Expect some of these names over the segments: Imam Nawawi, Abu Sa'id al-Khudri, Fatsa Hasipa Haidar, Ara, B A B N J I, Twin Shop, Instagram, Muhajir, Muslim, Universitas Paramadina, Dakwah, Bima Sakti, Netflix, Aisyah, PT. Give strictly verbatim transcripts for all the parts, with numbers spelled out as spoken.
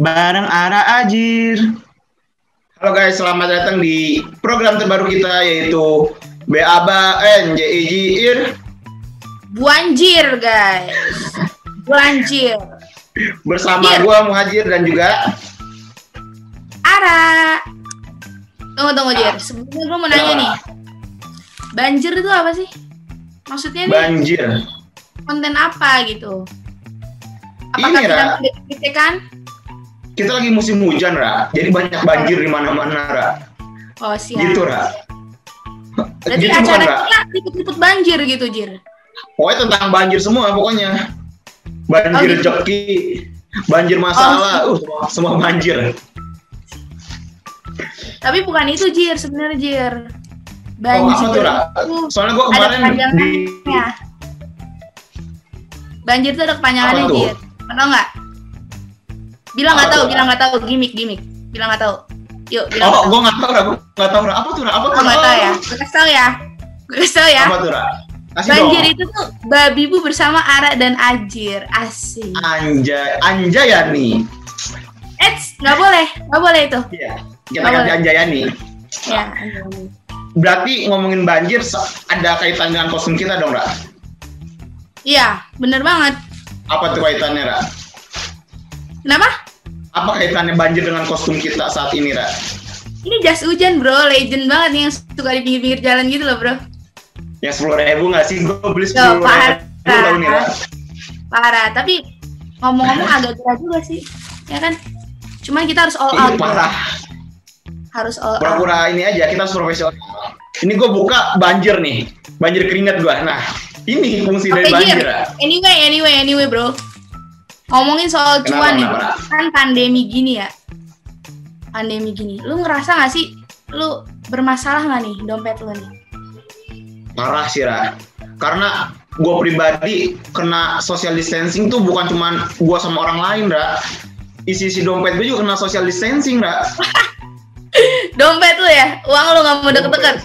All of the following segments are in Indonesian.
bareng Ara Ajir. Halo guys, selamat datang di program terbaru kita yaitu B A B N J I. Buanjir guys. Buanjir. Bersama gua Muhajir dan juga Ara. Tunggu tunggu Jir, sebelumnya gua mau nanya nih. Banjir itu apa sih? Maksudnya nih? Banjir. Konten apa gitu? Apakah ini, kita Ra, kan? Kita lagi musim hujan, Ra. Jadi banyak banjir di mana-mana, Ra. Oh, siap. Gitu, Ra. Jadi gitu acara bukan, kita ikut-ikut banjir gitu, Jir. Pokoknya tentang banjir semua pokoknya. Banjir oh, gitu. Joki, banjir masalah, oh, uh, semua banjir. Tapi bukan itu, Jir, sebenarnya, Jir. Banjir. Oh, apa tuh, soalnya gua kemarin di banjir tuh ada kepanjangannya, Jir. Tahu nggak? Bilang nggak tahu, bilang nggak tahu, gimmick, gimmick. Bilang nggak tahu. Yuk, bilang. Oh, gue nggak tahu, Ra. Nggak tahu, Ra. Apa tuh, Ra? Apa tuh? Nggak tahu ya. Gue kasih tahu ya. Gue kasih tahu ya. Apa tuh, Ra? Kasih banjir dong. Itu tuh babi bu bersama Ara dan Ajir, asik. Anjay, Anjayani. Eits, nggak boleh, nggak boleh itu. Iya, kita ganti Anjayani. Iya. Berarti ngomongin banjir ada kaitan dengan kostum kita dong, Ra? Iya, bener banget. Apa tuh kaitannya, Ra? Kenapa? Apa kaitannya banjir dengan kostum kita saat ini, Ra? Ini jas hujan, bro. Legend banget nih yang suka di pinggir-pinggir jalan gitu loh, bro. Yang sepuluh ribu nggak sih? Gue beli sepuluh ribu tahun ini, Ra. Parah, tapi ngomong-ngomong agak gerah juga sih. Ya kan? Cuman kita harus all out. Ini parah. Harus all out. Pura-pura ini aja, kita harus profesional. Ini gue buka banjir nih. Banjir keringat gue. Nah, ini fungsi okay, dari banjir, Ra. Anyway, anyway, anyway, bro. Ngomongin soal cuan nih, kan pandemi gini ya. Pandemi gini. Lu ngerasa gak sih? Lu bermasalah gak nih dompet lu nih? Parah sih, Ra. Karena gue pribadi kena social distancing tuh bukan cuman gue sama orang lain, Ra. Isi-isi dompet gue juga kena social distancing, Ra. Dompet lu ya? Uang lu gak mau deket-deket?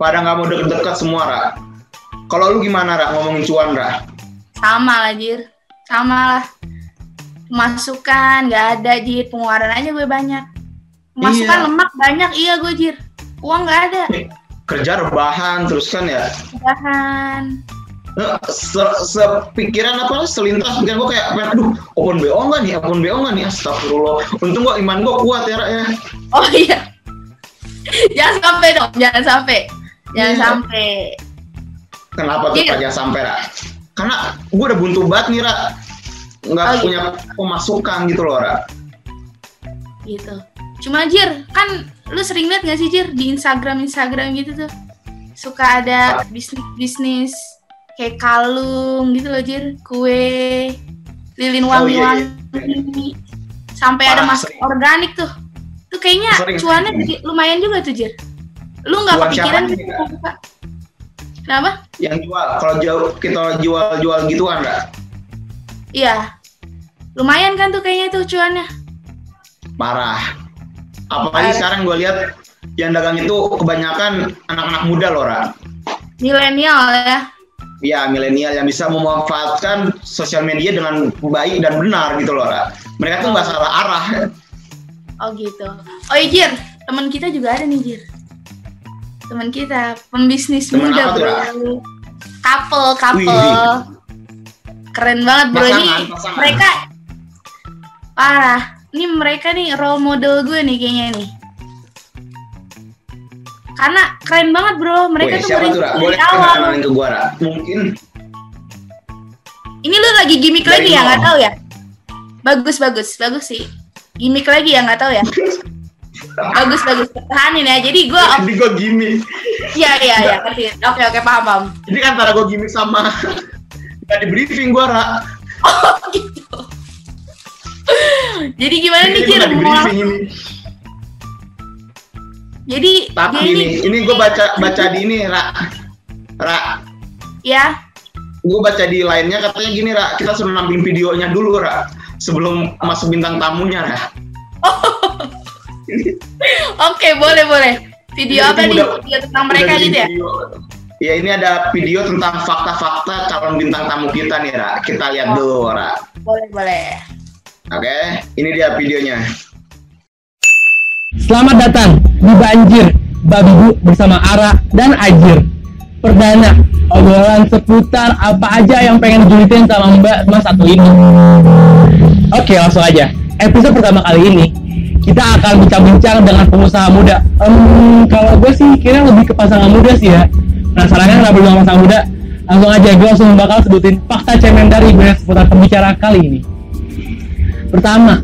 Pada gak mau deket-deket semua, Ra. Kalau lu gimana, Ra? Ngomongin cuan, Ra? Sama lah, Jir. Sama lah, masukan nggak ada, Jir. Pengeluaran aja gue banyak, masukan iya. Lemak banyak, iya gue, Jir. Uang nggak ada, kerja rebahan terus kan ya, rebahan sepikiran apa selintas pikiran gue kayak, aduh, open B O nggak nih, open B O nggak nih, astagfirullah. Untung gue iman gue kuat ya, Ra, ya. Oh iya. Jangan sampai dong, jangan sampai, jangan iya. Sampai. Kenapa tuh, Pak? Jangan sampai, Ra. Karena gue udah buntu banget nih, Ra. Nggak oh, punya gitu. Pemasukan gitu loh, Ra. Gitu. Cuma, Jir, kan lu sering liat nggak sih, Jir, di Instagram-Instagram gitu tuh? Suka ada bisnis-bisnis kayak kalung gitu loh, Jir. Kue, lilin wangi-wangi. Oh, iya, iya. Sampai parah, ada masuk sering. Organik tuh. Tuh kayaknya sering. Cuannya lumayan juga tuh, Jir. Lu nggak kepikiran gitu, Pak? Kenapa? Yang jual, kalau jauh kita jual-jual gituan, Ra? Iya. Lumayan kan tuh kayaknya tuh cuannya. Parah. Apalagi Parah. Sekarang gue lihat yang dagang itu kebanyakan anak-anak muda loh, Ra. Milenial ya? Iya, milenial yang bisa memanfaatkan sosial media dengan baik dan benar gitu loh, Ra. Mereka tuh nggak salah arah. Oh gitu. Oh iya, Jir. Temen kita juga ada nih, Jir. Teman kita, pembisnis temen muda, Bro. Couple, couple. Wih. Keren banget, Bro. Pasangan, ini pasangan. Mereka parah. Ini mereka nih role model gue nih kayaknya nih. Karena keren banget, Bro. Mereka Wih, tuh merintis dari awal. Ke gua, Ra. Mungkin ini lu lagi gimmick dari lagi nol. Ya, nggak tahu ya. Bagus, bagus, bagus sih. Gimmick lagi ya, nggak tahu ya. Bagus, bagus, pertahanin ya. Jadi gue Jadi gue gimmick. Iya, iya, iya, ngerti. Oke, oke, paham, paham. Jadi antara gue gimmick sama gak di briefing gue, Ra. Oh, gitu. Jadi gimana nih, Jir? Jadi tapi ini, ini gue baca baca di ini, Ra. Ra. Ya. Gue baca di lainnya katanya gini, Ra. Kita suruh nampilin videonya dulu, Ra. Sebelum masuk bintang tamunya, Ra. Oh. Oke, boleh boleh. Video apa nih? Video tentang mereka gitu ya? Ya, ini ada video tentang fakta-fakta calon bintang tamu kita nih, Ra. Kita lihat dulu, Ra. Boleh boleh. Oke, ini dia videonya. Selamat datang di Banjir Babibu bersama Ara dan Ajir. Perdana, obrolan seputar apa aja yang pengen julitin sama Mbak Mas satu ini. Oke, langsung aja. Episode pertama kali ini kita akan bincang-bincang dengan pengusaha muda. Um, kalau gue sih kira lebih ke pasangan muda sih ya. Nah, sarannya kenapa bilang pasangan muda? Langsung aja, gue langsung bakal sebutin fakta cementari gue seputar pembicara kali ini. Pertama,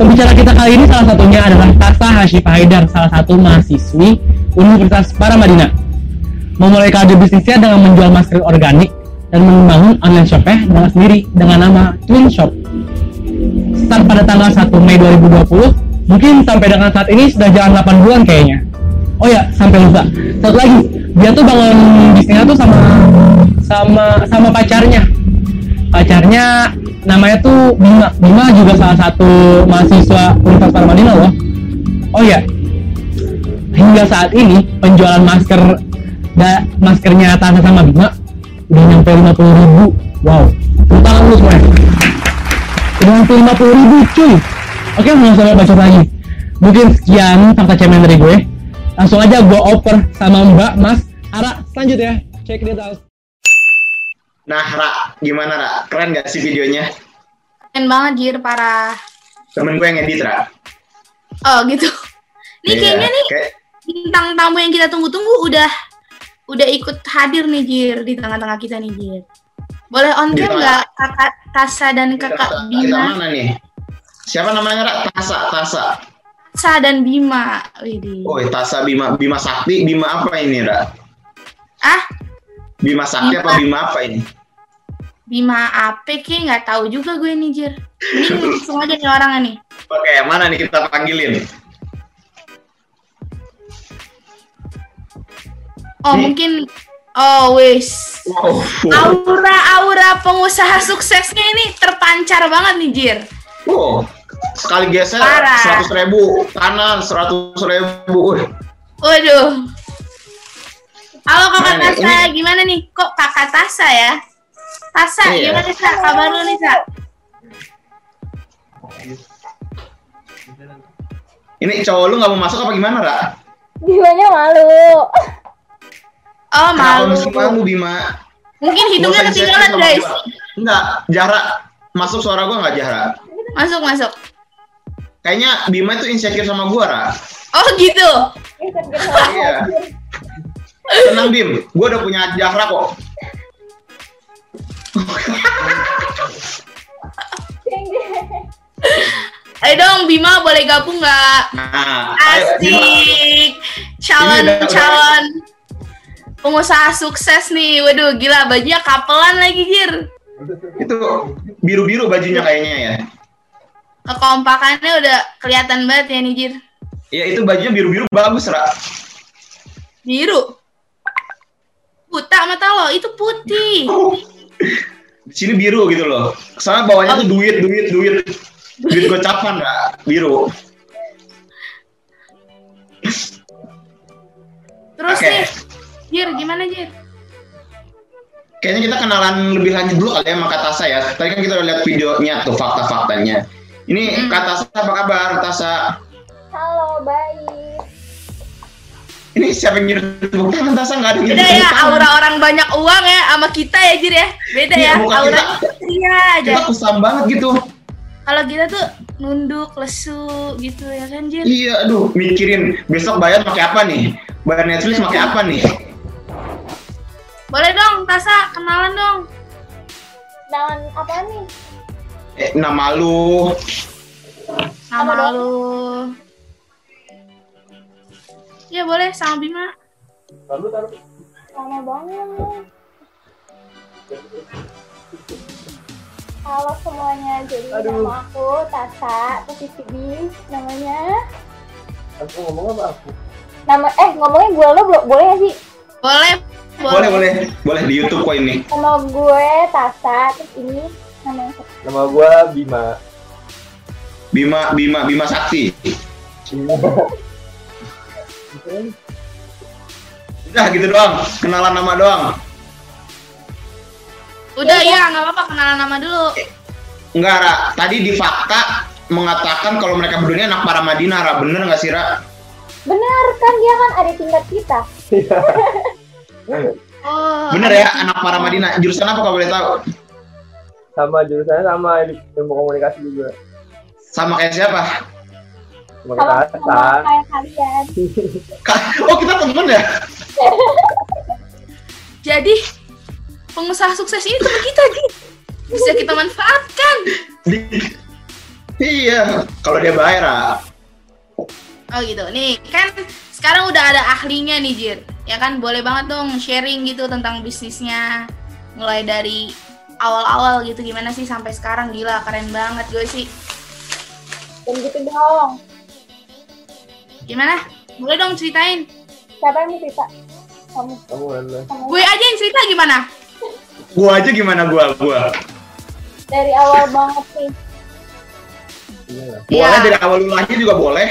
pembicara kita kali ini salah satunya adalah Fatsa Hasipa Haidar, salah satu mahasiswi Universitas Paramadina. Memulai karir bisnisnya dengan menjual masker organik dan membangun online shopnya dengan sendiri dengan nama Twin Shop. Start pada tanggal satu Mei dua ribu dua puluh, mungkin sampai dengan saat ini sudah jalan delapan bulan kayaknya. Oh ya, sampai lupa. Satu lagi, dia tuh bangun bisnisnya tuh sama sama sama pacarnya. Pacarnya namanya tuh Bima. Bima juga salah satu mahasiswa Universitas Paramadina loh. Oh ya, hingga saat ini penjualan masker da, maskernya Tanah sama Bima udah nyampe lima puluh ribu. Wow, tangan lu semua. Udah nyampe lima puluh ribu cuy. Oke, langsung aja bacot lagi. Mungkin sekian fakta cemen dari gue. Langsung aja gue oper sama Mbak Mas Ara. Lanjut ya, check it out. Nah, Ra, gimana Ra? Keren gak sih videonya? Keren banget, Jir, parah. Temen gue yang edit, Ra. Oh, gitu. Nih, yeah, kayaknya nih, okay. Bintang tamu yang kita tunggu-tunggu udah udah ikut hadir nih, Jir, di tengah-tengah kita nih, Jir. Boleh on cam gak, Kakak Tasa dan Kakak Bima? Kita mana nih? Siapa namanya, Ra? Tasa, Tasa. Tasa dan Bima. Widih. Oh, Tasa, Bima, Bima Sakti, Bima apa ini, Ra? Ah? Bima Sakti Bima. Apa Bima apa ini? Bima A P kayaknya nggak tahu juga gue nih, Jir. Ini langsung aja nih orangnya nih. Oke, mana nih kita panggilin? Oh, nih. Mungkin... Oh, wis. Wow. Aura-aura pengusaha suksesnya ini terpancar banget nih, Jir. Wow. Sekali geser, seratus ribu. Kanan, seratus ribu. Waduh. Halo Kakak nah, Tasa, ini... gimana nih? Kok Kakak Tasa ya? Tasa, iya. Gimana Sa? Kabar lu nih, Sa? Ini cowok lu gak mau masuk apa gimana, Ra? Bimanya malu. Oh, malu. Kenapa malu, Bima? Mungkin hidungnya ketinggalan, guys. Enggak, jarak. Masuk suara gua gak jarak? Masuk, masuk. Kayaknya Bima itu insecure sama gua, Ra. Oh, gitu? Iya. Tenang, Bim. Gua udah punya Zahra kok. Ayo dong, Bima boleh gabung nggak? Nah, asik. Calon-calon pengusaha sukses nih. Waduh, gila. Bajunya kapelan lagi, Jir. Itu biru-biru bajunya kayaknya ya. Kekompakannya udah kelihatan banget ya nih, Jir. Iya, itu bajunya biru-biru bagus, Ra. Biru? Buta mata lo, itu putih. Di sini biru gitu loh. Kesana bawahnya oh. Tuh duit, duit, duit. Duit gocapan lah, biru. Terus okay. Nih, Jir, gimana Jir? Kayaknya kita kenalan lebih lanjut dulu kali ya sama Kak Tasa ya. Tadi kan kita udah lihat videonya tuh, fakta-faktanya. Ini hmm. Kak Tasa, apa kabar Tasa? Halo, baik. Ini siapa yang nyuruh tepuk tangan, Tasa? Nggak ada yang nyuruh tepuk tangan. Beda ya, aura orang banyak uang ya sama kita ya, Jir ya. Beda ya, aura iya aja. Kita kusam banget gitu. Kalau kita tuh nunduk, lesu gitu ya kan, Jir? Iya, aduh. Mikirin, besok bayar pakai apa nih? Bayar Netflix pakai apa nih? Boleh dong, Tasa. Kenalan dong. Kenalan apa nih? Eh, nama lu. Nama, nama lu. Iya boleh, sama Bima. Taruh, taruh. Lama banget. Halo semuanya, jadi aduh. Nama aku Tasa, terus disini namanya. Aku ngomong apa aku? Nama, eh ngomongnya gue lo boleh gak sih? Boleh, boleh. Boleh, boleh. Boleh di YouTube kok ini. Nama gue Tasa, terus ini namanya. Nama gue Bima. Bima, Bima, Bima Sakti. Udah gitu doang, kenalan nama doang. Udah ya, nggak ya, apa-apa kenalan nama dulu. Enggak, Ra. Tadi di fakta mengatakan kalau mereka berdua anak Paramadina, Ra. Bener nggak sih, Ra? Bener, kan dia kan ada tingkat kita. Oh, bener ya, anak Paramadina. Jurusan apa kalau boleh tahu? Sama, jurusannya sama, ilmu komunikasi juga. Sama kayak siapa? Sama kayak kalian. Oh, kita temen ya? Jadi, pengusaha sukses ini teman kita, Ji. Bisa kita manfaatkan. Iya, kalau dia bayar, Ra. Oh gitu, nih kan sekarang udah ada ahlinya nih, Jir. Ya kan, boleh banget dong sharing gitu tentang bisnisnya. Mulai dari awal-awal gitu, gimana sih sampai sekarang, gila, keren banget gue sih. Dan gitu dong. Gimana? Boleh dong ceritain. Siapa yang mau cerita? Kamu. Kamu enak. Gue aja yang cerita gimana? Gue aja gimana gue? Gue. Dari awal banget sih. Iya. Boleh dari awal mulanya juga boleh.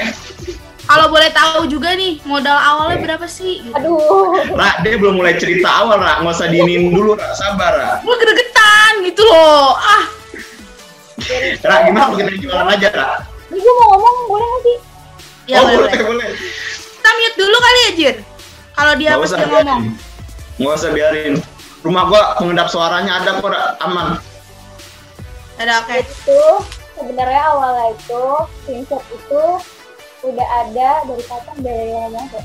Kalau boleh tahu juga nih, modal awalnya berapa sih? Aduh. Ra, dia belum mulai cerita awal, Ra. Nggak usah diinin dulu, Ra. Sabar, Ra. Gue gede-getan gitu loh. Ah. Ra, gimana kalau kita jualan aja, Ra? Ini gue mau ngomong, boleh nggak sih? Ya, oh, boleh, boleh, boleh. Kita mute dulu kali ya, Jir? Kalau dia nggak usah ngomong. Nggak usah, biarin. Rumah gua pengendap suaranya ada kok, Ra. Aman. Ada, oke. Itu sebenarnya awalnya itu, screenshot itu udah ada dari kapan, dari lama banget,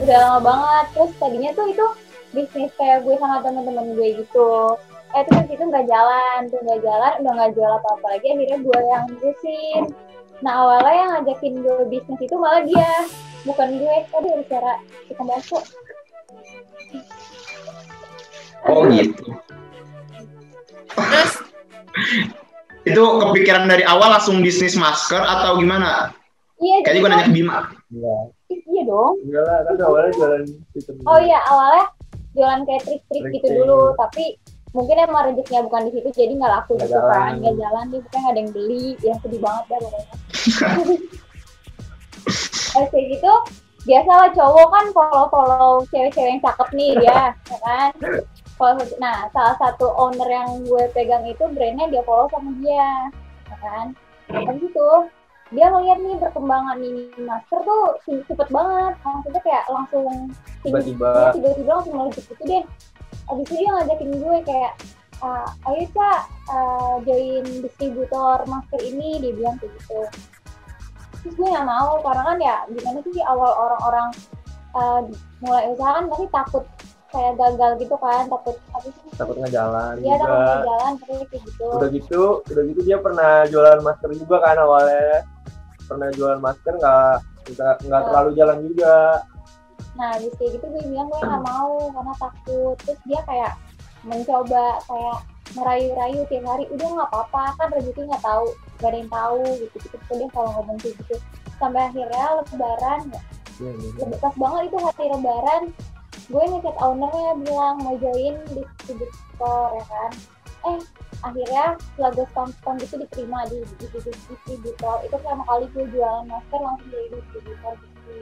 udah lama banget. Terus tadinya tuh itu bisnis kayak gue sama temen-temen gue gitu, eh terus itu nggak jalan, tuh nggak jalan, udah nggak jual apa-apa lagi. Akhirnya gue yang ngurusin. Nah awalnya yang ngajakin gue bisnis itu malah dia, bukan gue. Tadi bicara kita masuk. Oh gitu. Terus itu kepikiran dari awal langsung bisnis masker atau gimana? Iya, kayaknya gue nanya ke Bima. Iya. Iya dong. Iya lah, kan awalnya jualan gitu. Oh iya, awalnya jualan kayak trik-trik gitu dulu, tapi mungkin emang rezekinya bukan di situ, jadi nggak laku gitu kan, nggak jalan nih, bukan nggak ada yang beli, yang sedih banget dah pokoknya. Terus kayak gitu, biasalah cowok kan follow-follow cewek-cewek yang cakep nih dia, ya kan? Nah, salah satu owner yang gue pegang itu brandnya dia follow sama dia, ya kan? Terus gitu. Dia ngeliat nih perkembangan ini masker tuh cepet banget, maksudnya kayak langsung tiba-tiba tiba-tiba langsung melejit gitu deh. Abis itu dia ngajakin gue kayak, uh, ayo Cak, uh, join distributor masker ini, dia bilang kayak gitu. Terus gue gak mau, karena kan ya gimana sih awal orang-orang uh, mulai usaha kan pasti takut kayak gagal gitu kan, takut apa sih? Takut ngejalan. Iya, takut ngejalan kayak gitu. Udah gitu, udah gitu dia pernah jualan masker juga kan awalnya. Pernah jualan masker nggak nggak nggak terlalu jalan juga. Nah abis kayak gitu gue bilang gue nggak mau karena takut. Terus dia kayak mencoba kayak merayu-rayu tiap hari, udah nggak apa-apa kan rezeki nggak tahu, nggak ada yang tahu gitu gitu. Dia kalau ngomong kayak gitu sampai akhirnya lebaran ya, ya, ya. Lepas banget itu hati lebaran, gue ngechat ownernya bilang mau join distributor ya kan. Eh akhirnya setelah gue spam-spam gitu diterima di distributor. Itu pertama kali gue jualan masker langsung dari distributor gitu.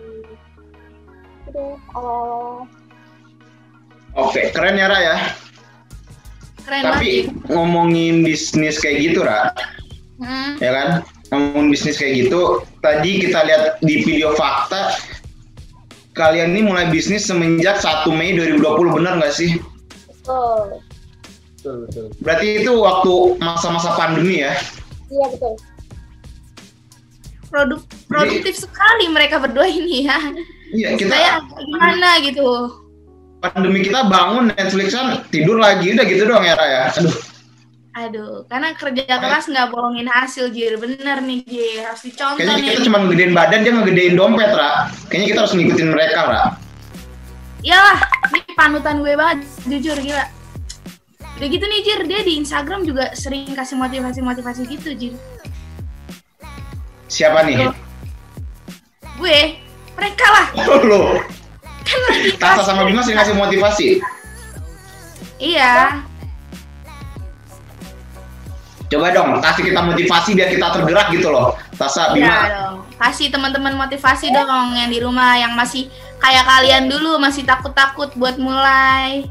Gitu. Oh. Oke, keren ya Ra ya. Keren. Tapi banget. Ngomongin bisnis kayak gitu Ra, hmm. ya kan? Ngomongin bisnis kayak gitu. Tadi kita lihat di video fakta, kalian ini mulai bisnis semenjak satu Mei dua ribu dua puluh, benar nggak sih? Betul. Betul, betul. Berarti itu waktu masa-masa pandemi ya? Iya, betul. Produk, produktif jadi, sekali mereka berdua ini ya. Iya, kita... Saya gimana gitu. Pandemi kita bangun, Netflixan, tidur lagi, udah gitu doang ya, Ra ya? Aduh. Aduh, karena kerja keras nggak bohongin hasil, Jir. Bener nih, Jir. Harus dicontoh kayaknya nih. Kayaknya kita cuma ngegedein badan, dia ngegedein dompet, Ra. Kayaknya kita harus ngikutin mereka, Ra. Iyalah, ini panutan gue banget, jujur, gila. Udah gitu nih Jir, dia di Instagram juga sering kasih motivasi-motivasi gitu Jir. Siapa nih? Gue, mereka lah. Oh, lo? Kan lagi Tasa sama Bima sering kasih motivasi? Iya. Coba dong, kasih kita motivasi biar kita tergerak gitu loh. Tasa, Bima. Iya dong, kasih teman-teman motivasi eh. dong yang di rumah, yang masih kayak kalian dulu, masih takut-takut buat mulai.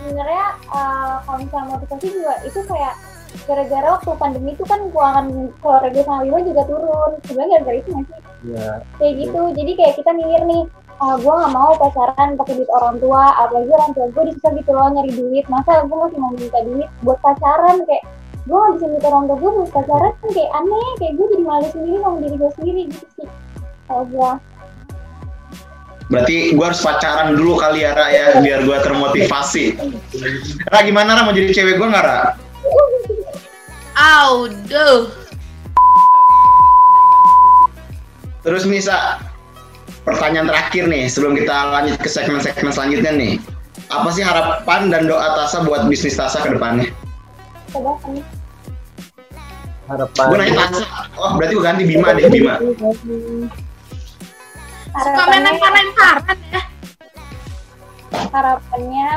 sebenarnya uh, kalau misalnya motivasi juga itu kayak gara-gara waktu pandemi itu kan keuangan keluarga sama Bima juga turun, sebenarnya gara-gara itu nggak sih? Yeah. Kayak gitu, jadi kayak kita mikir nih, ah, gue nggak mau pacaran pakai duit orang tua, apalagi orang tua gue disusah gitu loh nyari duit, masa gue masih mau minta duit buat pacaran, kayak gue nggak bisa minta orang tua gue buat pacaran, kayak aneh, kayak gue jadi malu sendiri sama diri gue sendiri gitu sih kalau gue. Berarti gue harus pacaran dulu kali ya, Ra, ya, biar gue termotivasi. Ra, gimana, Ra, mau jadi cewek gue nggak, Ra? Auduh. Terus nih, Sa, pertanyaan terakhir nih, sebelum kita lanjut ke segmen-segmen selanjutnya nih. Apa sih harapan dan doa Tasa buat bisnis Tasa ke depannya? Coba kami. Harapan. Gue nanya Tasa, oh berarti gue ganti Bima deh, Bima. Suka menempar-nemparan ya. Harapannya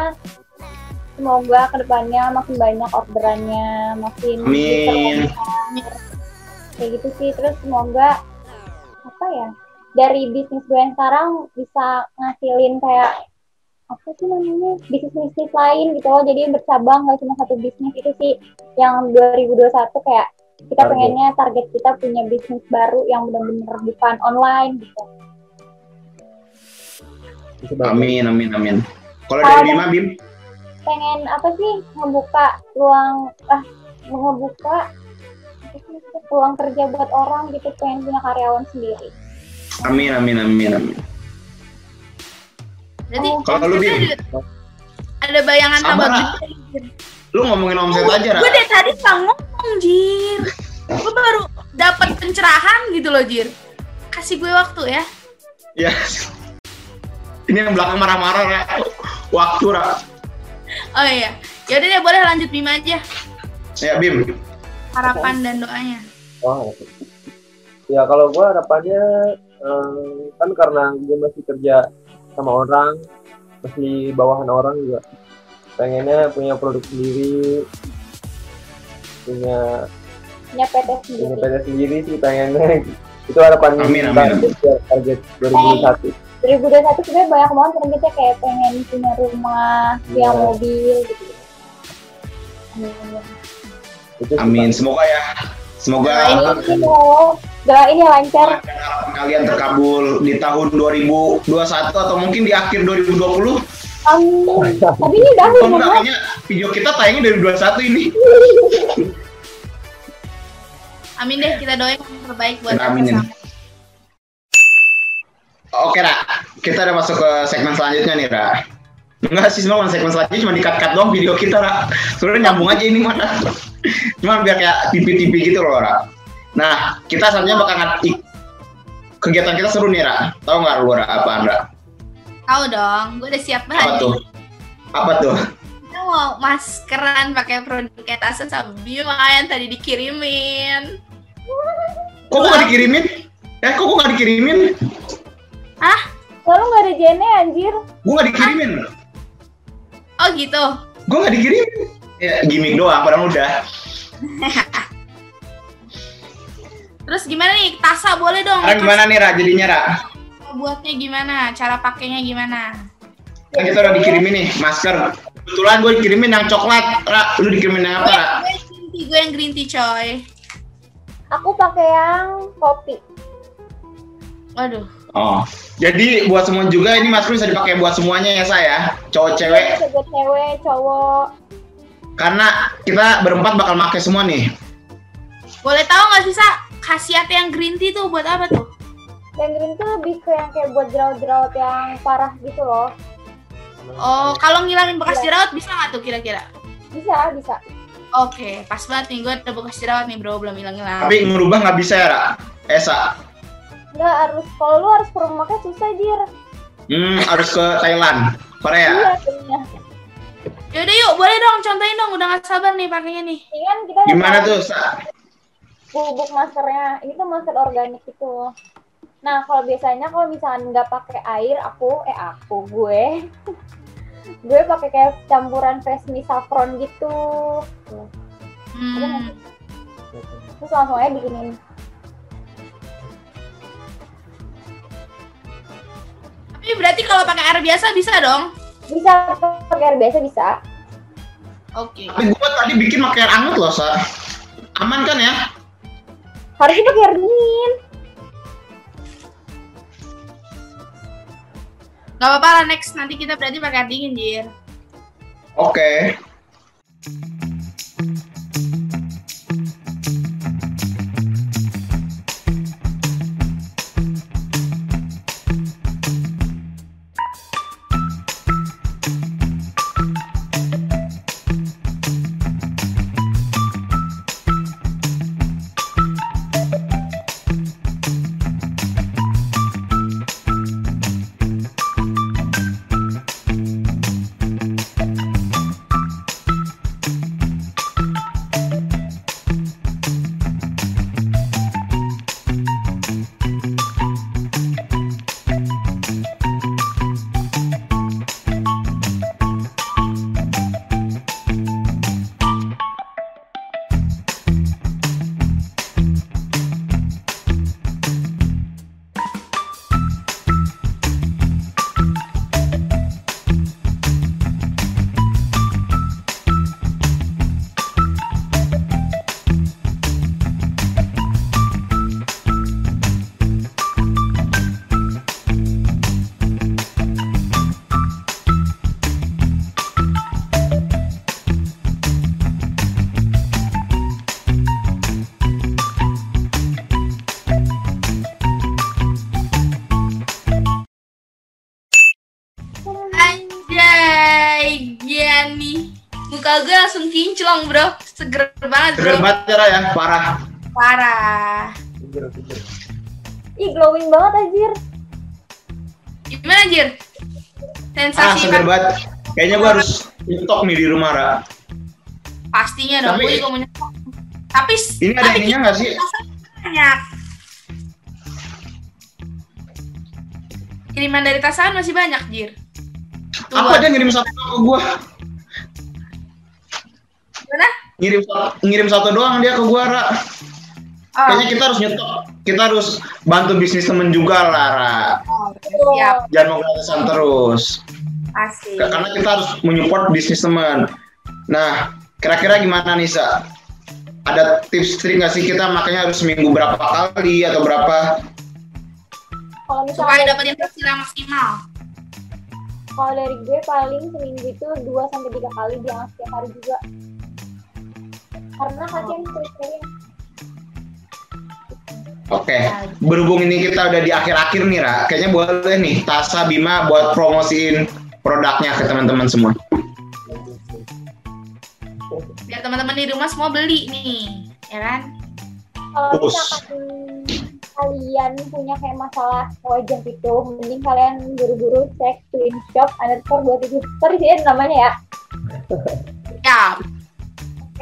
semoga kedepannya makin banyak orderannya, makin terus kayak gitu sih. Terus semoga apa ya, dari bisnis gue yang sekarang bisa ngasilin kayak apa sih namanya, bisnis-bisnis lain gitu loh, jadi bercabang, gak cuma satu bisnis. Itu sih yang dua ribu dua puluh satu kayak kita target. Pengennya target kita punya bisnis baru yang benar-benar bukan online gitu. Amin, amin, amin. Kalau dari Bima, Bim? Pengen apa sih, ngebuka peluang, ah, ngebuka peluang kerja buat orang gitu, pengen punya karyawan sendiri. Amin, amin, amin, amin. Jadi, oh, kalau lu, Bim? Ada bayangan sama Bim? Lu ngomongin omset oh, aja, Ra. Gue dari tadi gak ngomong, Jir. Gue baru dapat pencerahan gitu loh, Jir. Kasih gue waktu ya. Ya. Ini yang belakang marah-marah, Ra. Waktu, Ra. Oh iya. Yaudah deh, boleh lanjut Bima aja. Ya, Bim. Harapan dan doanya. Wow. Ya, kalau gue harapannya, eh, kan karena gue masih kerja sama orang, masih bawahan orang juga. Pengennya punya produk sendiri, punya... Punya P T sendiri. Punya P T sendiri sih, pengennya. Itu harapan kita, target dua ribu dua puluh satu. dua ribu dua puluh satu sebenarnya banyak banget targetnya, kayak pengen punya rumah, punya yeah. mobil gitu. Amin. Amin. Semoga ya. Semoga doain ya lancar. Kalian terkabul di tahun dua ribu dua puluh satu atau mungkin di akhir dua ribu dua puluh. Amin. Um, tapi ini udah akhir. Makanya video kita tayangnya dua ribu dua puluh satu ini. Amin deh, kita doain yang terbaik buat kita. Oke, Ra, kita udah masuk ke segmen selanjutnya nih, Ra. Enggak sih, semua segmen selanjutnya cuma di-cut-cut doang video kita, Ra. Sebenarnya nyambung aja ini, mana. Cuma biar kayak T V-T V gitu loh, Ra. Nah, kita selanjutnya bakal ngat- kegiatan kita seru nih, Ra. Tahu nggak lu, Ra, apaan, Ra? Tahu dong, gue udah siap banget. Apa tuh? Apa tuh? Kita mau maskeran pakai produk Tasa sama Bima yang tadi dikirimin. Kok gue nggak dikirimin? Eh, kok gue nggak dikirimin? Ah, kalau nggak ada Jene, anjir. Gue nggak dikirimin. Ah. Oh gitu. Gue nggak dikirimin. Ya, gimmick doang, padahal udah. Terus gimana nih, Tasa boleh dong? Cara gimana nih, Ra, jadinya, Ra? Buatnya gimana? Cara pakainya gimana? Kan kita udah dikirimin nih masker. Kebetulan gue dikirimin yang coklat, Ra. Lu dikirimin yang apa, Ra? Gue green tea, gue yang green tea, coy. Aku pakai yang kopi. Waduh. Oh, jadi buat semua juga ini masker bisa dipakai buat semuanya ya, saya cowok cewek. Cowok cewek, cowok. Karena kita berempat bakal pakai semua nih. Boleh tahu nggak sih, Sa, khasiat yang green tea tuh buat apa tuh? Yang green tea lebih ke yang kayak buat jerawat-jerawat yang parah gitu loh. Oh, kalau ngilangin bekas ya. Jerawat bisa nggak tuh kira-kira? Bisa, bisa. Oke, pas banget nih, gue ada bekas jerawat nih, bro, belum hilang-hilang. Tapi ngerubah nggak bisa ya, Ra? Esa. Nggak harus, kalau lu harus ke rumahnya susah, Jir. Hmm, harus ke Thailand, Korea. Iya, iya. Yaudah yuk, boleh dong, contohin dong, udah nggak sabar nih pakainya nih. Ini kan kita gimana tuh, Sa? Bubuk maskernya, ini tuh masker organik gitu. Nah, kalau biasanya kalau misalkan nggak pakai air, aku, eh aku, gue. Gue pakai kayak campuran face mist saffron gitu. Hmm. Terus langsung aja bikinin. Tapi berarti kalau pakai air biasa bisa dong? Bisa, pakai air biasa bisa. Oke. Okay. Tapi gue tadi bikin pakai air hangat loh, Sa. Aman kan ya? Harusnya pakai air dingin. Gak apa-apa lah, next. Nanti kita berarti pakai air dingin, Jir. Oke. Okay. Muka gue langsung kinclong, bro. Seger banget, bro. Seger banget, ya. Parah. Parah. Seger, seger. Ih, glowing banget, anjir. Gimana, anjir? Sensasi. Ah, seger banget. Kayaknya gue harus nyetok nih di rumah, Ra. Pastinya dong, gue juga mau nyetok. Tapi... Ini ada ininya nggak sih? Banyak. Kiriman dari Tasan masih banyak, Jir. Tuh, apa aja ngirim satu ke gue? Mana? Ngirim ngirim satu doang dia ke gua, Ra. Oh. Kayaknya kita harus nyetok. Kita harus bantu bisnis temen juga lah, Ra. Oh, siap. Jangan mau gratisan terus. Asik. Karena kita harus menyupport bisnis temen. Nah, kira-kira gimana nih, Sa? Ada tips trik nggak sih kita makanya harus seminggu berapa kali atau berapa? Kalau misalnya dapetin hasil maksimal. Kalau dari gue paling seminggu itu dua sampai tiga kali, jangan setiap hari juga. Karena kasihan terus-terusan. Oke, berhubung ini kita udah di akhir-akhir nih, Ra, kayaknya boleh nih Tasa Bima buat promosiin produknya ke teman-teman semua. Biar teman-teman di rumah semua beli nih, ya kan? Kalau misalkan kalian punya kayak masalah wajah gitu, mending kalian buru-buru cek Twin Shop under dua puluh tujuh. Sorry sih namanya ya. Ya.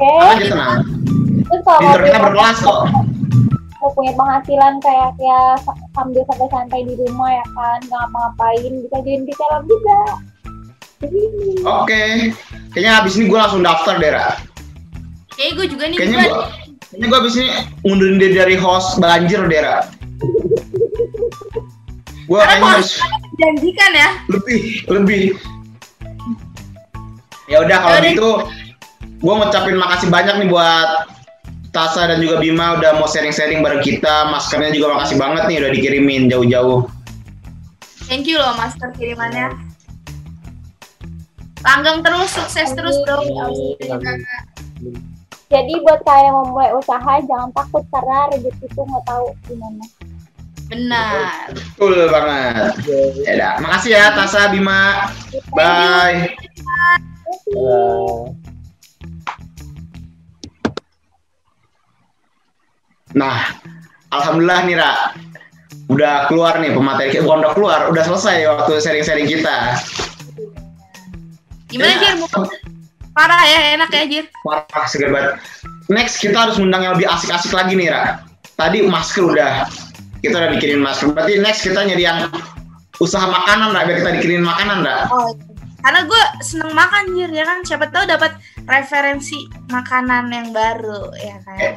Oke, tenang. Terus kalau kita berkelas kok. Kalau punya penghasilan kayak ya sambil santai-santai di rumah ya kan, nggak ngapa-ngapain, bisa join di channel juga. Oke, kayaknya abis ini gue langsung daftar deh, Ra. Kayaknya gue juga nih. Kayaknya gue, kayaknya gue abis ini ngundurin diri dari host banjir deh, Ra. Gue kayaknya janjikan ya. Lebih, lebih. Ya udah kalau gitu. Gue ngucapin makasih banyak nih buat Tasa dan juga Bima udah mau sharing-sharing bareng kita. Maskernya juga makasih banget nih udah dikirimin jauh-jauh. Thank you loh masker kirimannya. Langgeng terus, sukses terus, bro. Jadi buat kalian mau mulai usaha jangan takut karena rezeki itu nggak tahu gimana. Benar. Betul banget. Ya udah, makasih ya Tasa, Bima. Bye. Bye. Nah, alhamdulillah nih, Ra, udah keluar nih pemateri kita, bukan udah keluar, udah selesai waktu sharing-sharing kita. Gimana, Jir? Parah ya, enak ya, Jir? Parah, seger banget. Next, kita harus ngundang yang lebih asik-asik lagi nih, Ra. Tadi masker udah, kita udah bikinin masker. Berarti next kita nyari yang usaha makanan, Ra, biar kita bikinin makanan, Ra. Oh, karena gue seneng makan, Jir, ya kan? Siapa tahu dapat referensi makanan yang baru, ya kan? Eh.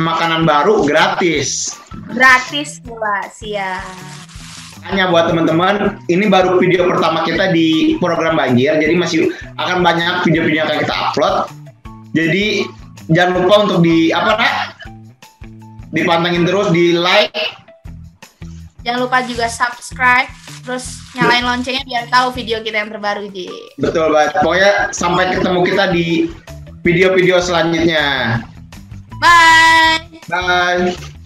Makanan baru gratis. Gratis pula, siap. Hanya buat teman-teman, ini baru video pertama kita di program Banjir, jadi masih akan banyak video-video yang akan kita upload. Jadi jangan lupa untuk di apa nak? Dipantengin terus, di like. Jangan lupa juga subscribe, terus nyalain loncengnya biar tahu video kita yang terbaru. Ji. Betul banget. Pokoknya sampai ketemu kita di video-video selanjutnya. Bye. Bye.